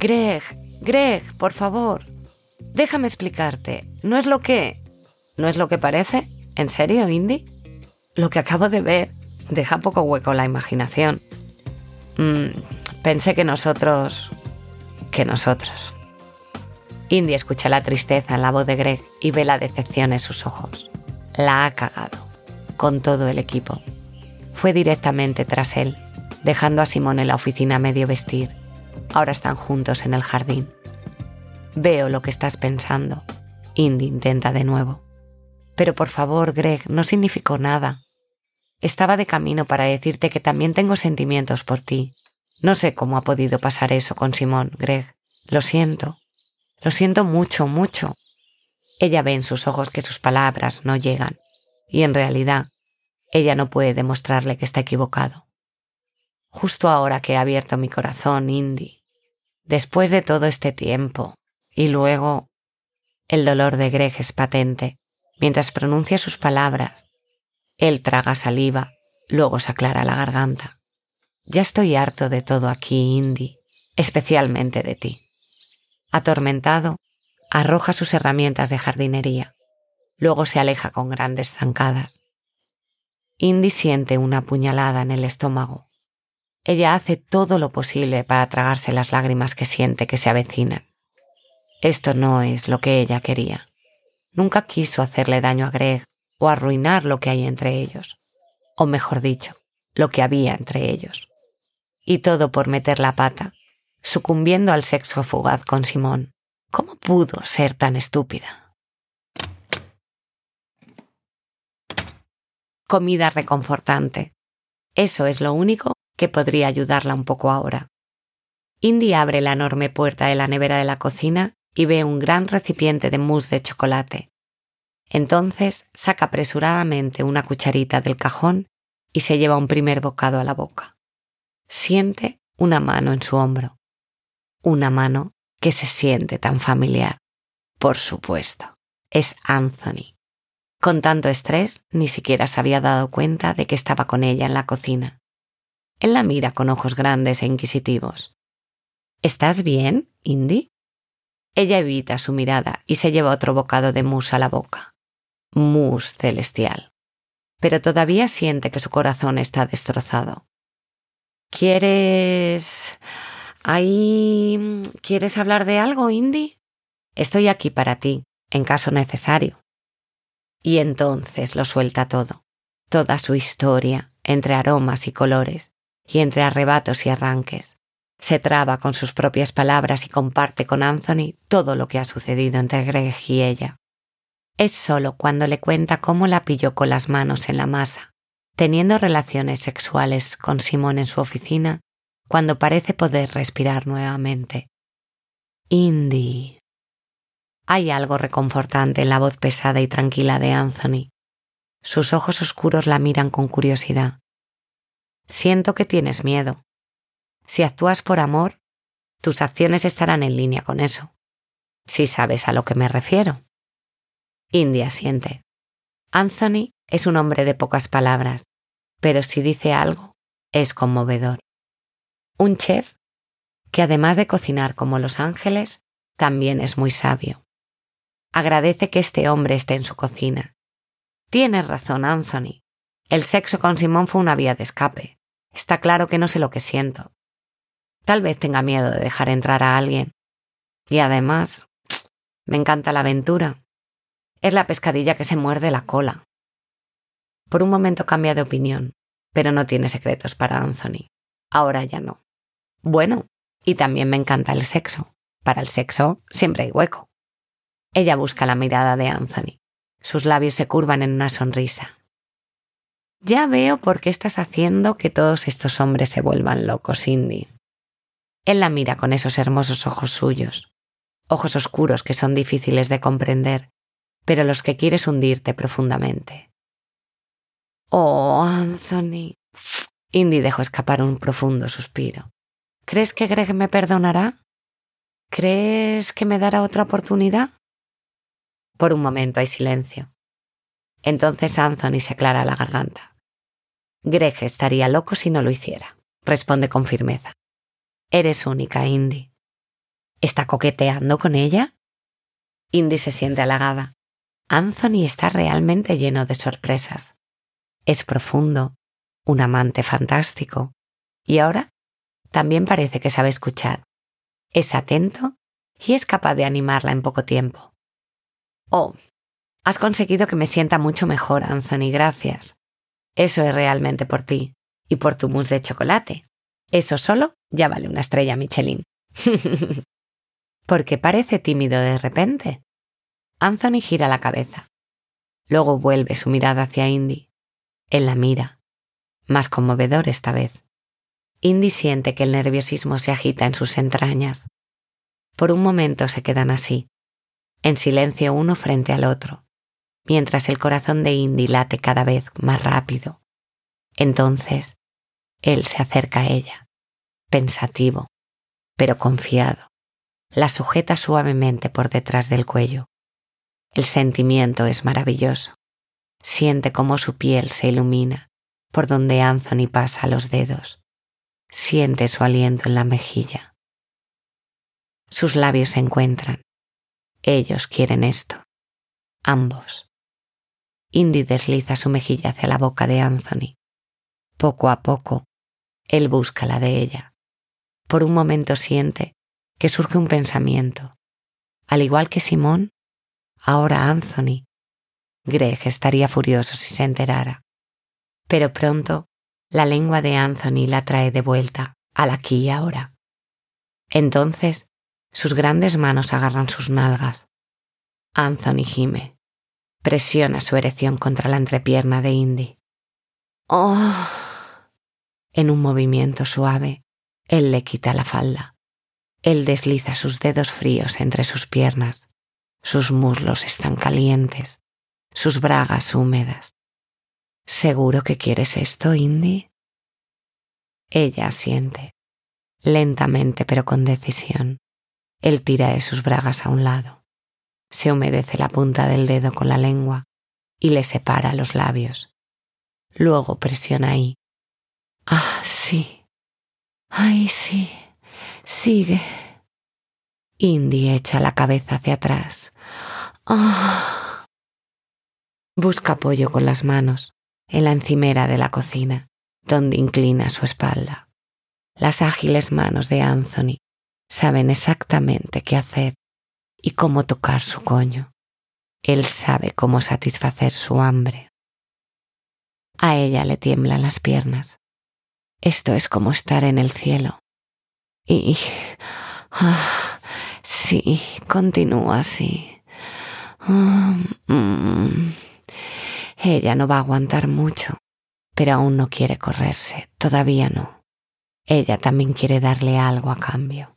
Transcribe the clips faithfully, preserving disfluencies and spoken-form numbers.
Greg, Greg, por favor, déjame explicarte. ¿No es lo que... ¿No es lo que parece? ¿En serio, Indie? Lo que acabo de ver deja poco hueco la imaginación. Mm, pensé que nosotros... que nosotros... Indie escucha la tristeza en la voz de Greg y ve la decepción en sus ojos. La ha cagado, con todo el equipo. Fue directamente tras él, dejando a Simón en la oficina a medio vestir. Ahora están juntos en el jardín. Veo lo que estás pensando. Indie intenta de nuevo. Pero por favor, Greg, no significó nada. Estaba de camino para decirte que también tengo sentimientos por ti. No sé cómo ha podido pasar eso con Simón, Greg. Lo siento. Lo siento mucho, mucho. Ella ve en sus ojos que sus palabras no llegan. Y en realidad, ella no puede demostrarle que está equivocado. Justo ahora que he abierto mi corazón, Indie. Después de todo este tiempo. Y luego... El dolor de Greg es patente. Mientras pronuncia sus palabras, él traga saliva, luego se aclara la garganta. Ya estoy harto de todo aquí, Indie. Especialmente de ti. Atormentado, arroja sus herramientas de jardinería. Luego se aleja con grandes zancadas. Indie siente una puñalada en el estómago. Ella hace todo lo posible para tragarse las lágrimas que siente que se avecinan. Esto no es lo que ella quería. Nunca quiso hacerle daño a Greg o arruinar lo que hay entre ellos. O mejor dicho, lo que había entre ellos. Y todo por meter la pata, sucumbiendo al sexo fugaz con Simón. ¿Cómo pudo ser tan estúpida? Comida reconfortante. Eso es lo único que podría ayudarla un poco ahora. Indie abre la enorme puerta de la nevera de la cocina y ve un gran recipiente de mousse de chocolate. Entonces saca apresuradamente una cucharita del cajón y se lleva un primer bocado a la boca. Siente una mano en su hombro. Una mano que se siente tan familiar. Por supuesto, es Anthony. Con tanto estrés, ni siquiera se había dado cuenta de que estaba con ella en la cocina. Él la mira con ojos grandes e inquisitivos. ¿Estás bien, Indie? Ella evita su mirada y se lleva otro bocado de mousse a la boca. Mousse celestial. Pero todavía siente que su corazón está destrozado. ¿Quieres... ahí... ¿Quieres hablar de algo, Indie? Estoy aquí para ti, en caso necesario. Y entonces lo suelta todo. Toda su historia, entre aromas y colores, y entre arrebatos y arranques. Se traba con sus propias palabras y comparte con Anthony todo lo que ha sucedido entre Greg y ella. Es solo cuando le cuenta cómo la pilló con las manos en la masa, teniendo relaciones sexuales con Simón en su oficina, cuando parece poder respirar nuevamente. Indie. Hay algo reconfortante en la voz pesada y tranquila de Anthony. Sus ojos oscuros la miran con curiosidad. Siento que tienes miedo. Si actúas por amor, tus acciones estarán en línea con eso. Si sabes a lo que me refiero. Indie asiente. Anthony es un hombre de pocas palabras, pero si dice algo, es conmovedor. Un chef que además de cocinar como los ángeles, también es muy sabio. Agradece que este hombre esté en su cocina. Tienes razón, Anthony. El sexo con Simón fue una vía de escape. Está claro que no sé lo que siento. Tal vez tenga miedo de dejar entrar a alguien. Y además, me encanta la aventura. Es la pescadilla que se muerde la cola. Por un momento cambia de opinión, pero no tiene secretos para Anthony. Ahora ya no. Bueno, y también me encanta el sexo. Para el sexo siempre hay hueco. Ella busca la mirada de Anthony. Sus labios se curvan en una sonrisa. Ya veo por qué estás haciendo que todos estos hombres se vuelvan locos, Indie. Él la mira con esos hermosos ojos suyos, ojos oscuros que son difíciles de comprender, pero los que quieres hundirte profundamente. Oh, Anthony. Indie dejó escapar un profundo suspiro. ¿Crees que Greg me perdonará? ¿Crees que me dará otra oportunidad? Por un momento hay silencio. Entonces Anthony se aclara la garganta. Greg estaría loco si no lo hiciera, responde con firmeza. Eres única, Indie. ¿Está coqueteando con ella? Indie se siente halagada. Anthony está realmente lleno de sorpresas. Es profundo, un amante fantástico. Y ahora también parece que sabe escuchar. Es atento y es capaz de animarla en poco tiempo. Oh, has conseguido que me sienta mucho mejor, Anthony, gracias. Eso es realmente por ti y por tu mousse de chocolate. Eso solo ya vale una estrella Michelin. Porque parece tímido de repente. Anthony gira la cabeza. Luego vuelve su mirada hacia Indie. Él la mira, más conmovedor esta vez. Indie siente que el nerviosismo se agita en sus entrañas. Por un momento se quedan así, en silencio uno frente al otro, mientras el corazón de Indie late cada vez más rápido. Entonces, él se acerca a ella, pensativo, pero confiado. La sujeta suavemente por detrás del cuello. El sentimiento es maravilloso. Siente cómo su piel se ilumina por donde Anthony pasa los dedos. Siente su aliento en la mejilla. Sus labios se encuentran. Ellos quieren esto. Ambos. Indie desliza su mejilla hacia la boca de Anthony. Poco a poco, él busca la de ella. Por un momento siente que surge un pensamiento. Al igual que Simón, ahora Anthony. Greg estaría furioso si se enterara. Pero pronto, la lengua de Anthony la trae de vuelta al aquí y ahora. Entonces, sus grandes manos agarran sus nalgas. Anthony gime. Presiona su erección contra la entrepierna de Indie. ¡Oh! En un movimiento suave, él le quita la falda. Él desliza sus dedos fríos entre sus piernas. Sus muslos están calientes, sus bragas húmedas. ¿Seguro que quieres esto, Indie? Ella asiente, lentamente pero con decisión. Él tira de sus bragas a un lado. Se humedece la punta del dedo con la lengua y le separa los labios. Luego presiona ahí. ¡Ah, sí! ¡Ay, sí! Sigue. Indie echa la cabeza hacia atrás. Oh. Busca apoyo con las manos en la encimera de la cocina, donde inclina su espalda. Las ágiles manos de Anthony saben exactamente qué hacer y cómo tocar su coño. Él sabe cómo satisfacer su hambre. A ella le tiemblan las piernas. Esto es como estar en el cielo. Y... Ah, sí, continúa así. Ah, mm. Ella no va a aguantar mucho, pero aún no quiere correrse, todavía no. Ella también quiere darle algo a cambio.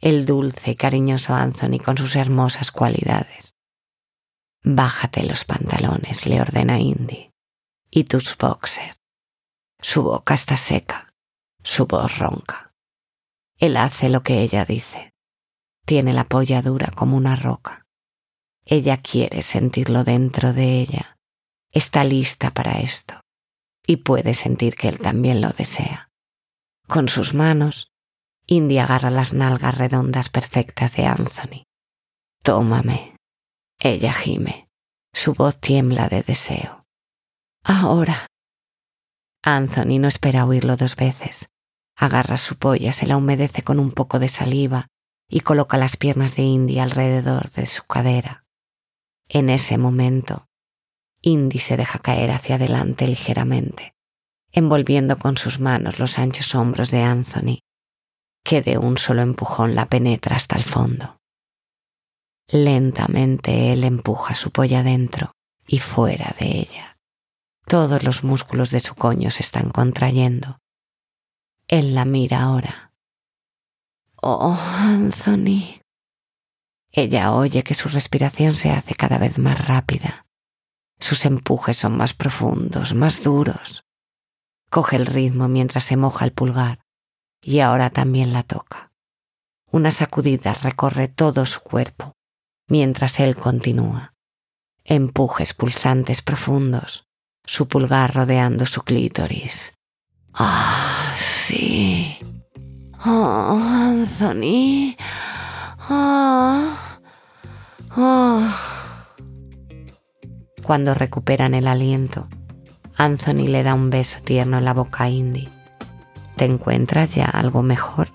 El dulce y cariñoso Anthony con sus hermosas cualidades. Bájate los pantalones, le ordena Indie. Y tus boxers. Su boca está seca, su voz ronca. Él hace lo que ella dice. Tiene la polla dura como una roca. Ella quiere sentirlo dentro de ella. Está lista para esto. Y puede sentir que él también lo desea. Con sus manos, Indie agarra las nalgas redondas perfectas de Anthony. Tómame. Ella gime. Su voz tiembla de deseo. Ahora. Anthony no espera oírlo dos veces. Agarra su polla, se la humedece con un poco de saliva y coloca las piernas de Indie alrededor de su cadera. En ese momento, Indie se deja caer hacia adelante ligeramente, envolviendo con sus manos los anchos hombros de Anthony, que de un solo empujón la penetra hasta el fondo. Lentamente él empuja su polla dentro y fuera de ella. Todos los músculos de su coño se están contrayendo. Él la mira ahora. Oh, Anthony. Ella oye que su respiración se hace cada vez más rápida. Sus empujes son más profundos, más duros. Coge el ritmo mientras se moja el pulgar y ahora también la toca. Una sacudida recorre todo su cuerpo mientras él continúa. Empujes pulsantes profundos, su pulgar rodeando su clítoris. ¡Ah, sí! ¡Oh, Anthony! Ah, ah. Cuando recuperan el aliento, Anthony le da un beso tierno en la boca a Indy. ¿Te encuentras ya algo mejor?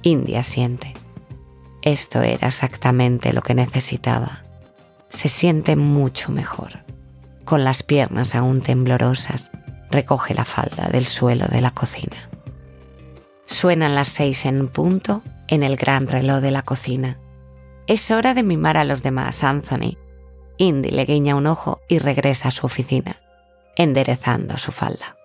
Indy asiente. Esto era exactamente lo que necesitaba. Se siente mucho mejor. Con las piernas aún temblorosas, recoge la falda del suelo de la cocina. Suenan las seis en punto en el gran reloj de la cocina. Es hora de mimar a los demás, Anthony. Indy le guiña un ojo y regresa a su oficina, enderezando su falda.